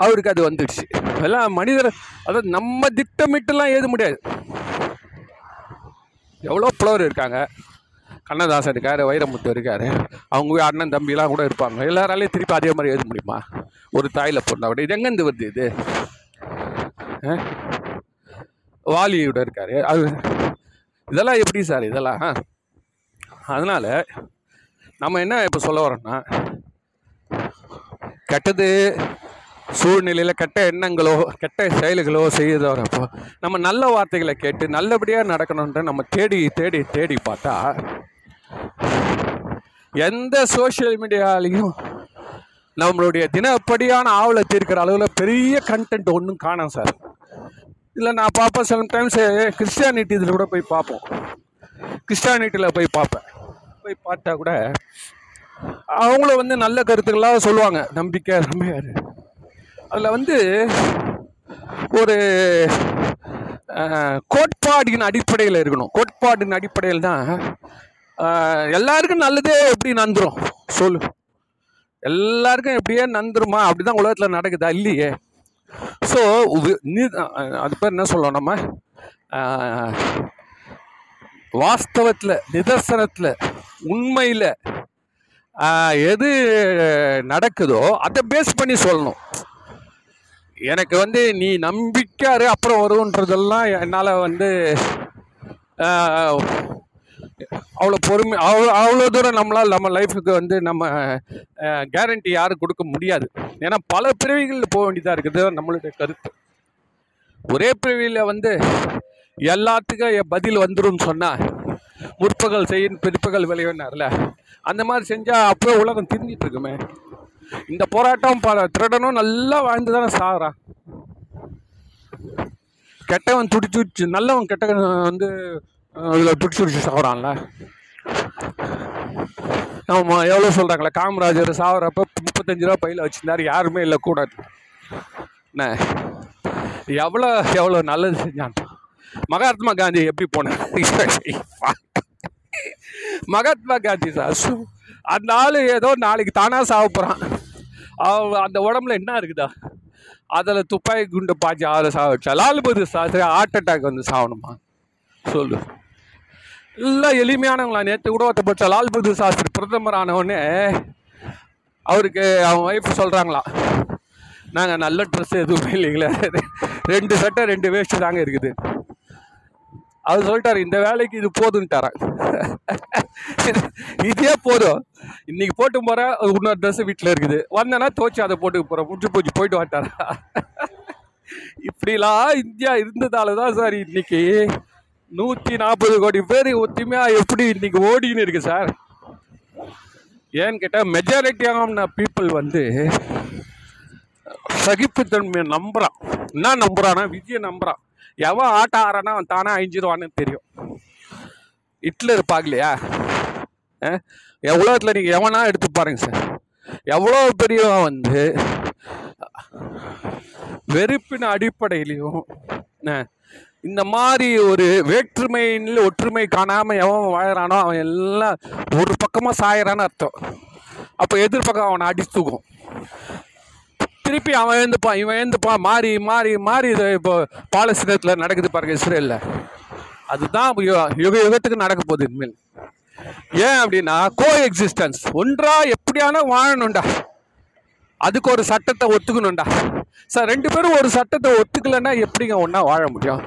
அவருக்கு அது வந்துடுச்சு. எல்லாம் மனிதர் அதாவது நம்ம திட்டமிட்டுலாம் எழுத முடியாது. எவ்வளோ புலவர் இருக்காங்க, கண்ணதாசன் இருக்கார், வைரமுத்து இருக்கார், அவங்க அண்ணன் தம்பிலாம் கூட இருப்பாங்க, எல்லாராலையும் திருப்பி அதே மாதிரி எழுத முடியுமா? ஒரு தாயில் பொருள் அப்படி இது எங்கேருந்து வருது? இது வாலியோட இருக்கார் அது, இதெல்லாம் எப்படி சார் இதெல்லாம்? அதனால் நம்ம என்ன இப்போ சொல்ல வரோன்னா, கெட்டது சூழ்நிலையில் கெட்ட எண்ணங்களோ கெட்ட செயல்களோ செய்யறத வரப்போ நம்ம நல்ல வார்த்தைகளை கேட்டு நல்லபடியாக நடக்கணுன்ற நம்ம தேடி தேடி தேடி பார்த்தா எந்த சோஷியல் மீடியாலையும் நம்மளுடைய தினப்படியான ஆவலை தீர்க்கிற அளவில் பெரிய கண்டென்ட் ஒன்றும் காணும் சார். இல்லை நான் பார்ப்பேன் சம்டைம்ஸ் கிறிஸ்டியானிட்டி இதில் கூட போய் பார்ப்போம், கிறிஸ்டியானிட்டியில் போய் பார்ப்பேன், போய் பார்த்தா கூட அவங்கள வந்து நல்ல கருத்துக்களாக சொல்லுவாங்க, நம்பிக்கை நம்பியார். அதில் வந்து ஒரு கோட்பாடின் அடிப்படையில் இருக்கணும். கோட்பாடின் அடிப்படையில் தான் எல்லாருக்கும் நல்லதே எப்படி நந்துரும் சொல்லு, எல்லாருக்கும் எப்படியே நந்துருமா? அப்படி தான் உலகத்தில் நடக்குதா? இல்லையே. ஸோ அது பேர் என்ன சொல்லணும், நம்ம வாஸ்தவத்தில் நிதர்சனத்தில் உண்மையில் எது நடக்குதோ அதை பேஸ் பண்ணி சொல்லணும். எனக்கு வந்து நீ நம்பிக்காரு அப்புறம் வருன்றதெல்லாம் என்னால் வந்து அவ்வளோ பொறுமை அவ்வளோ அவ்வளோ தூரம் நம்மளால் நம்ம லைஃபுக்கு வந்து நம்ம கேரண்டி யாரும் கொடுக்க முடியாது. ஏன்னா பல பிறவிகளில் போக வேண்டியதாக இருக்குது. நம்மளுடைய கருத்து ஒரே பிறவியில் வந்து எல்லாத்துக்கும் என் பதில் வந்துடும் சொன்னால் முற்பகல் செய்யும் பிற்பகல் விளைவினார்ல, அந்த மாதிரி செஞ்சால் அப்போவே உலகம் திரிஞ்சிட்டு இருக்குமே. இந்த போராட்டம் பாரு, திருடனும் நல்லா வாழ்ந்து தானே சாகுறான், கெட்டவன் துடிச்சு நல்லவன் கெட்ட வந்து இதில் துடிச்சு துடிச்சு சாகுறான்ல. நம்ம எவ்வளோ சொல்கிறாங்களே, காமராஜர் சாகுறப்ப முப்பத்தஞ்சு ரூபா பையில் வச்சுருந்தார், யாருமே இல்லை கூட, என்ன எவ்வளோ எவ்வளோ நல்லது செஞ்சான். மகாத்மா காந்தி எப்படி போனார்? மகாத்மா காந்தி சார் அந்த ஆள் ஏதோ நாளைக்கு தானாக சாக போகிறான், அவ அந்த உடம்புல என்ன இருக்குதா, அதில் துப்பாக்கி குண்டு பாய்ச்சி ஆளை சாப்பிட்டா லால் பகதூர் சாஸ்திரி ஹார்ட் அட்டாக் வந்து சாகணுமா சொல்லு? எல்லாம் எளிமையானவங்களா? நேற்று கூட ஒருத்த போச்சா லால் பகதூர் சாஸ்திரி பிரதமர் ஆனவுடனே அவருக்கு அவன் ஒய்ஃப் சொல்கிறாங்களா, நாங்கள் நல்ல ட்ரெஸ் எதுவுமே இல்லைங்களே, ரெண்டு சட்டை ரெண்டு வேஸ்ட்டு தாங்க இருக்குது. அவர் சொல்லிட்டாரு, இந்த வேலைக்கு இது போதுன்ட்டாரான், இதே போதும், இன்னைக்கு போட்டு போகிறேன், இன்னொரு ட்ரெஸ்ஸு வீட்டில் இருக்குது, வந்தேன்னா தோச்சி அதை போட்டு போகிறேன், முடிச்சு போச்சு போயிட்டு வாட்டாரா. இப்படிலாம் இந்தியா இருந்ததால தான் சார் இன்னைக்கு நூற்றி நாற்பது கோடி பேர் ஒற்றுமையாக எப்படி இன்றைக்கி ஓடின்னு இருக்குது சார். ஏன்னு கேட்டால் மெஜாரிட்டியான பீப்புள் வந்து சகிப்புத்தன்மையை நம்புகிறான். என்ன நம்புகிறான்னா விஜயை நம்புகிறான். எவன் ஆட்ட ஆறானா அவன் தானே அழிஞ்சிடுவான்னு தெரியும். ஹிட்லர் பார்க்கலையா? உலகத்தில் நீங்கள் எவனா எடுத்து பாருங்க சார், எவ்வளோ பெரியவன் வந்து வெறுப்பின் அடிப்படையிலையும் இந்த மாதிரி ஒரு வேற்றுமையில் ஒற்றுமை காணாமல் எவன் வாழறானோ அவன் எல்லாம் ஒரு பக்கமாக சாயிறான்னு அர்த்தம். அப்போ எதிர்பக்கம் அவனை அடித்துக்கும், திருப்பி அவன் எழுந்துப்பான், இவன் எழுந்துப்பான், மாறி மாறி மாறி இதை இப்போ பாலஸ்தீனத்தில் நடக்குது பாருங்க, இஸ்ரேலில். அதுதான் யுக யுகத்துக்கு நடக்க போகுது இனிமேல். ஏன் அப்படின்னா கோ எக்ஸிஸ்டன்ஸ், ஒன்றா எப்படியான வாழணும்டா, அதுக்கு ஒரு சட்டத்தை ஒத்துக்கணும்டா. சார் ரெண்டு பேரும் ஒரு சட்டத்தை ஒத்துக்கலைன்னா எப்படிங்க ஒன்றா வாழ முடியும்?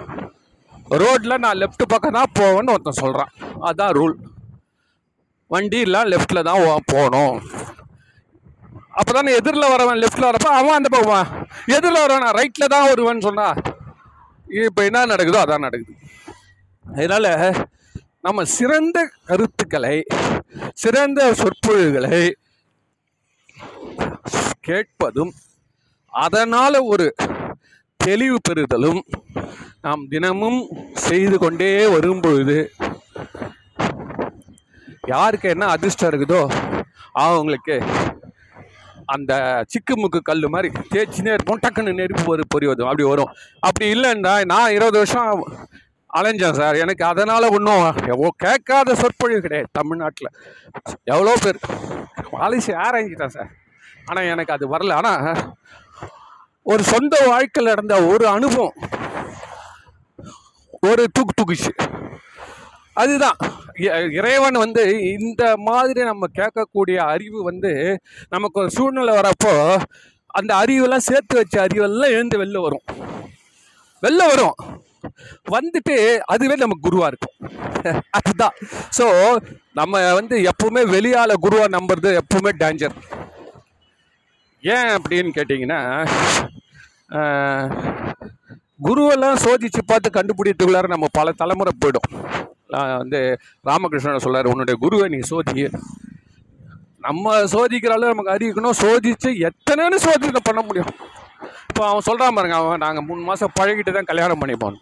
ரோட்டில் நான் லெஃப்ட் பக்கம் தான் போவேன்னு ஒருத்தன் சொல்கிறான், அதுதான் ரூல். வண்டியெல்லாம் லெஃப்டில் தான் போகணும். அப்போ தானே எதிரில் வரவன் லெஃப்டில் வரப்போ அவன் அந்த போவான், எதிரில் வரவன் ரைட்டில் தான் வருவான்னு சொன்னால் இப்போ என்ன நடக்குதோ அதான் நடக்குது. அதனால் நம்ம சிறந்த கருத்துக்களை சிறந்த சொற்பொழிவுகளை கேட்பதும் அதனால் ஒரு தெளிவு பெறுதலும் நாம் தினமும் செய்து கொண்டே வரும்பொழுது யாருக்கு என்ன அதிர்ஷ்டம் இருக்குதோ அவங்களுக்கு அந்த சிக்குமுக்கு கல் மாதிரி தேய்ச்சினே இருப்போம், டக்குன்னு நெருப்பு பொறிவதும் அப்படி வரும். அப்படி இல்லைன்னா நான் இருபது வருஷம் அலைஞ்சேன் சார், எனக்கு அதனால் ஒன்றும் எவ்வளோ கேட்காத சொற்பொழிவு கிடையாது. தமிழ்நாட்டில் எவ்வளோ பேர் பாலிசி ஆராய்ஞ்சிட்டேன் சார், ஆனால் எனக்கு அது வரல. ஆனால் ஒரு சொந்த வாழ்க்கையில் நடந்த ஒரு அனுபவம் ஒரு தூக்கு தூக்குச்சு. அதுதான் இறைவன் வந்து இந்த மாதிரி நம்ம கேட்கக்கூடிய அறிவு வந்து நமக்கு ஒரு சூழ்நிலை வரப்போ அந்த அறிவெல்லாம் சேர்த்து வச்ச அறிவெல்லாம் எழுந்து வெளில வரும் வெளில வரும் வந்துட்டு அதுவே நமக்கு குருவாக இருக்கும். அதுதான். ஸோ நம்ம வந்து எப்பவுமே வெளியால் குருவாக நம்புறது எப்பவுமே டேஞ்சர். ஏன் அப்படின்னு கேட்டிங்கன்னா குருவெல்லாம் சோதிச்சு பார்த்து கண்டுபிடித்துக்குள்ளார நம்ம பல தலைமுறை போய்டும். வந்து ராமகிருஷ்ணன் சொல்கிறார், உன்னுடைய குருவை நீ சோதி. நம்ம சோதிக்கிற அளவு நமக்கு அறிவிக்கணும். சோதித்து எத்தனைன்னு சோதிக்க பண்ண முடியும்? இப்போ அவன் சொல்கிறான் பாருங்க, அவன் நாங்கள் மூணு மாதம் பழகிட்டு தான் கல்யாணம் பண்ணிப்போம்.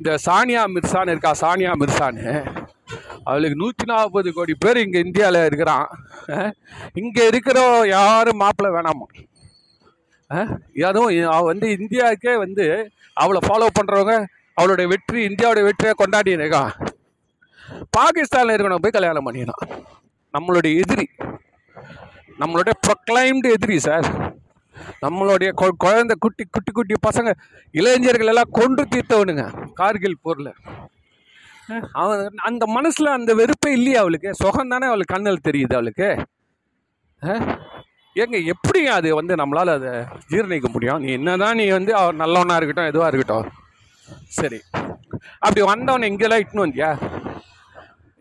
இந்த சானியா மிர்சான்னு இருக்கா, சானியா மிர்சான்னு, அவளுக்கு நூற்றி நாற்பது கோடி பேர் இங்கே இந்தியாவில் இருக்கிறான். இங்கே இருக்கிற யாரும் மாப்பிள்ளை வேணாமா? அதுவும் அவள் வந்து இந்தியாவுக்கே வந்து அவளை ஃபாலோ பண்ணுறவங்க அவளுடைய வெற்றி இந்தியாவுடைய வெற்றியை கொண்டாடி இருக்கான். பாகிஸ்தானில் இருக்கணும் போய் கல்யாணம் பண்ணிடலாம். நம்மளுடைய எதிரி, நம்மளுடைய ப்ரொக்ளைம்டு எதிரி சார். நம்மளுடைய குழந்தை குட்டி குட்டி குட்டி பசங்க இளைஞர்கள் எல்லாம் கொன்று தீர்த்தவனுங்க கார்கில் போரில். அவன் அந்த மனசில் அந்த வெறுப்பே இல்லையா? அவளுக்கு சுகந்தானே அவளுக்கு கண்ணில் தெரியுது. அவளுக்கு ஏங்க எப்படி அது வந்து நம்மளால் அதை ஜீர்ணிக்க முடியும்? நீ என்ன தான் நீ வந்து அவர் நல்லவனாக இருக்கட்டும் எதுவாக இருக்கட்டும் சரி, அப்படி வந்தவனை இங்கெல்லாம் இட்டுன்னு வந்தியா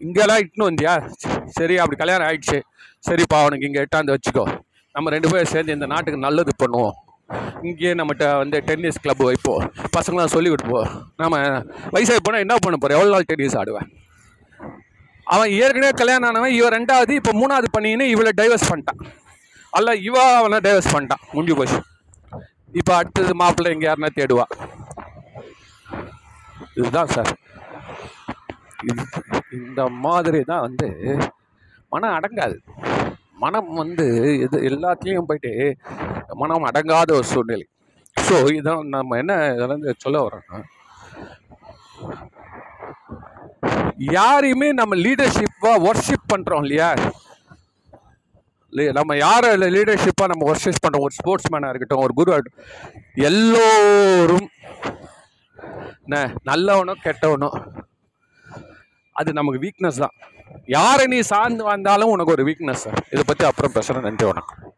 இங்கெல்லாம் இட்டுன்னு வந்தியா சரி, அப்படி கல்யாணம் ஆகிடுச்சு சரிப்பா அவனுக்கு இங்கே எட்டாந்து வச்சுக்கோ, நம்ம ரெண்டு பேரும் சேர்ந்து இந்த நாட்டுக்கு நல்லது பண்ணுவோம், இங்கேயே நம்மகிட்ட வந்து டென்னிஸ் கிளப் வைப்போம், பசங்களாம் சொல்லி கொடுப்போம், நம்ம வயசாகி போனால் என்ன பண்ண போகிறோம், எவ்வளோ நாள் டென்னிஸ் ஆடுவேன். அவன் ஏற்கனவே கல்யாணம் ஆனவன் இவன் ரெண்டாவது இப்போ மூணாவது பண்ணின்னு இவளை டைவர்ஸ் பண்ணிட்டான். அல்ல இவா அவனை டைவர்ஸ் பண்ணிட்டான், முடிஞ்சு போச்சு. இப்போ அடுத்தது மாப்பிள்ளை இங்கே யாருன்னா தேடுவா. இதுதான் சார், இந்த மாதிரி தான் வந்து மனம் அடங்காது. மனம் வந்து இது எல்லாத்துலேயும் போயிட்டு மனம் அடங்காத ஒரு சூழ்நிலை. ஸோ இதான் நம்ம என்ன இதெல்லாம் சொல்ல வரோம்னா, யாரையுமே நம்ம லீடர்ஷிப்பாக ஒர்ஷிப் பண்ணுறோம் இல்லையா? நம்ம யாரை லீடர்ஷிப்பாக நம்ம ஒர்ஷிப் பண்ணுறோம், ஒரு ஸ்போர்ட்ஸ் மேனாக இருக்கட்டும், ஒரு குருவாக இருக்கட்டும், எல்லோரும் நல்லவனோ கெட்டவனோ அது நமக்கு வீக்னஸ் தான். யாரை நீ சார்ந்து வந்தாலும் உனக்கு ஒரு வீக்னஸ். இதை பற்றி அப்புறம் பேசுகிறேன். நன்றி, வணக்கம்.